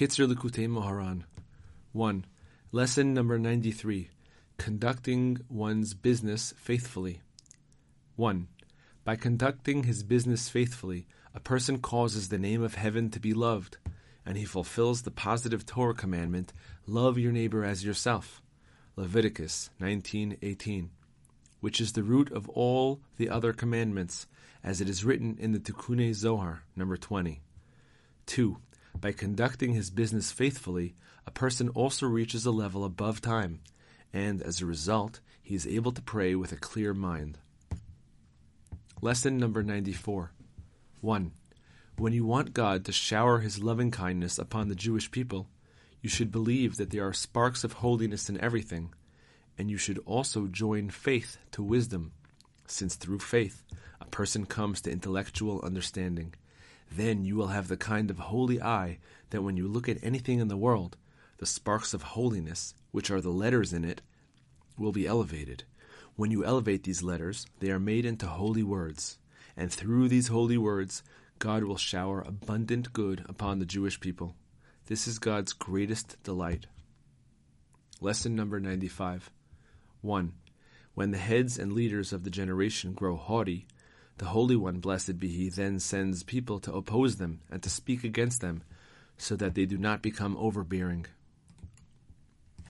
Kitzur L'kutei Moharan. 1. Lesson number 93. Conducting one's business faithfully. 1. By conducting his business faithfully, a person causes the name of heaven to be loved, and he fulfills the positive Torah commandment, love your neighbor as yourself, Leviticus 19:18, which is the root of all the other commandments, as it is written in the Tikkunei Zohar, number 20. 2. By conducting his business faithfully, a person also reaches a level above time, and as a result, he is able to pray with a clear mind. Lesson number 94. 1. When you want God to shower His loving kindness upon the Jewish people, you should believe that there are sparks of holiness in everything, and you should also join faith to wisdom, since through faith a person comes to intellectual understanding. Then you will have the kind of holy eye that when you look at anything in the world, the sparks of holiness, which are the letters in it, will be elevated. When you elevate these letters, they are made into holy words, and through these holy words, God will shower abundant good upon the Jewish people. This is God's greatest delight. Lesson number 95. 1. When the heads and leaders of the generation grow haughty, the Holy One, blessed be He, then sends people to oppose them and to speak against them, so that they do not become overbearing.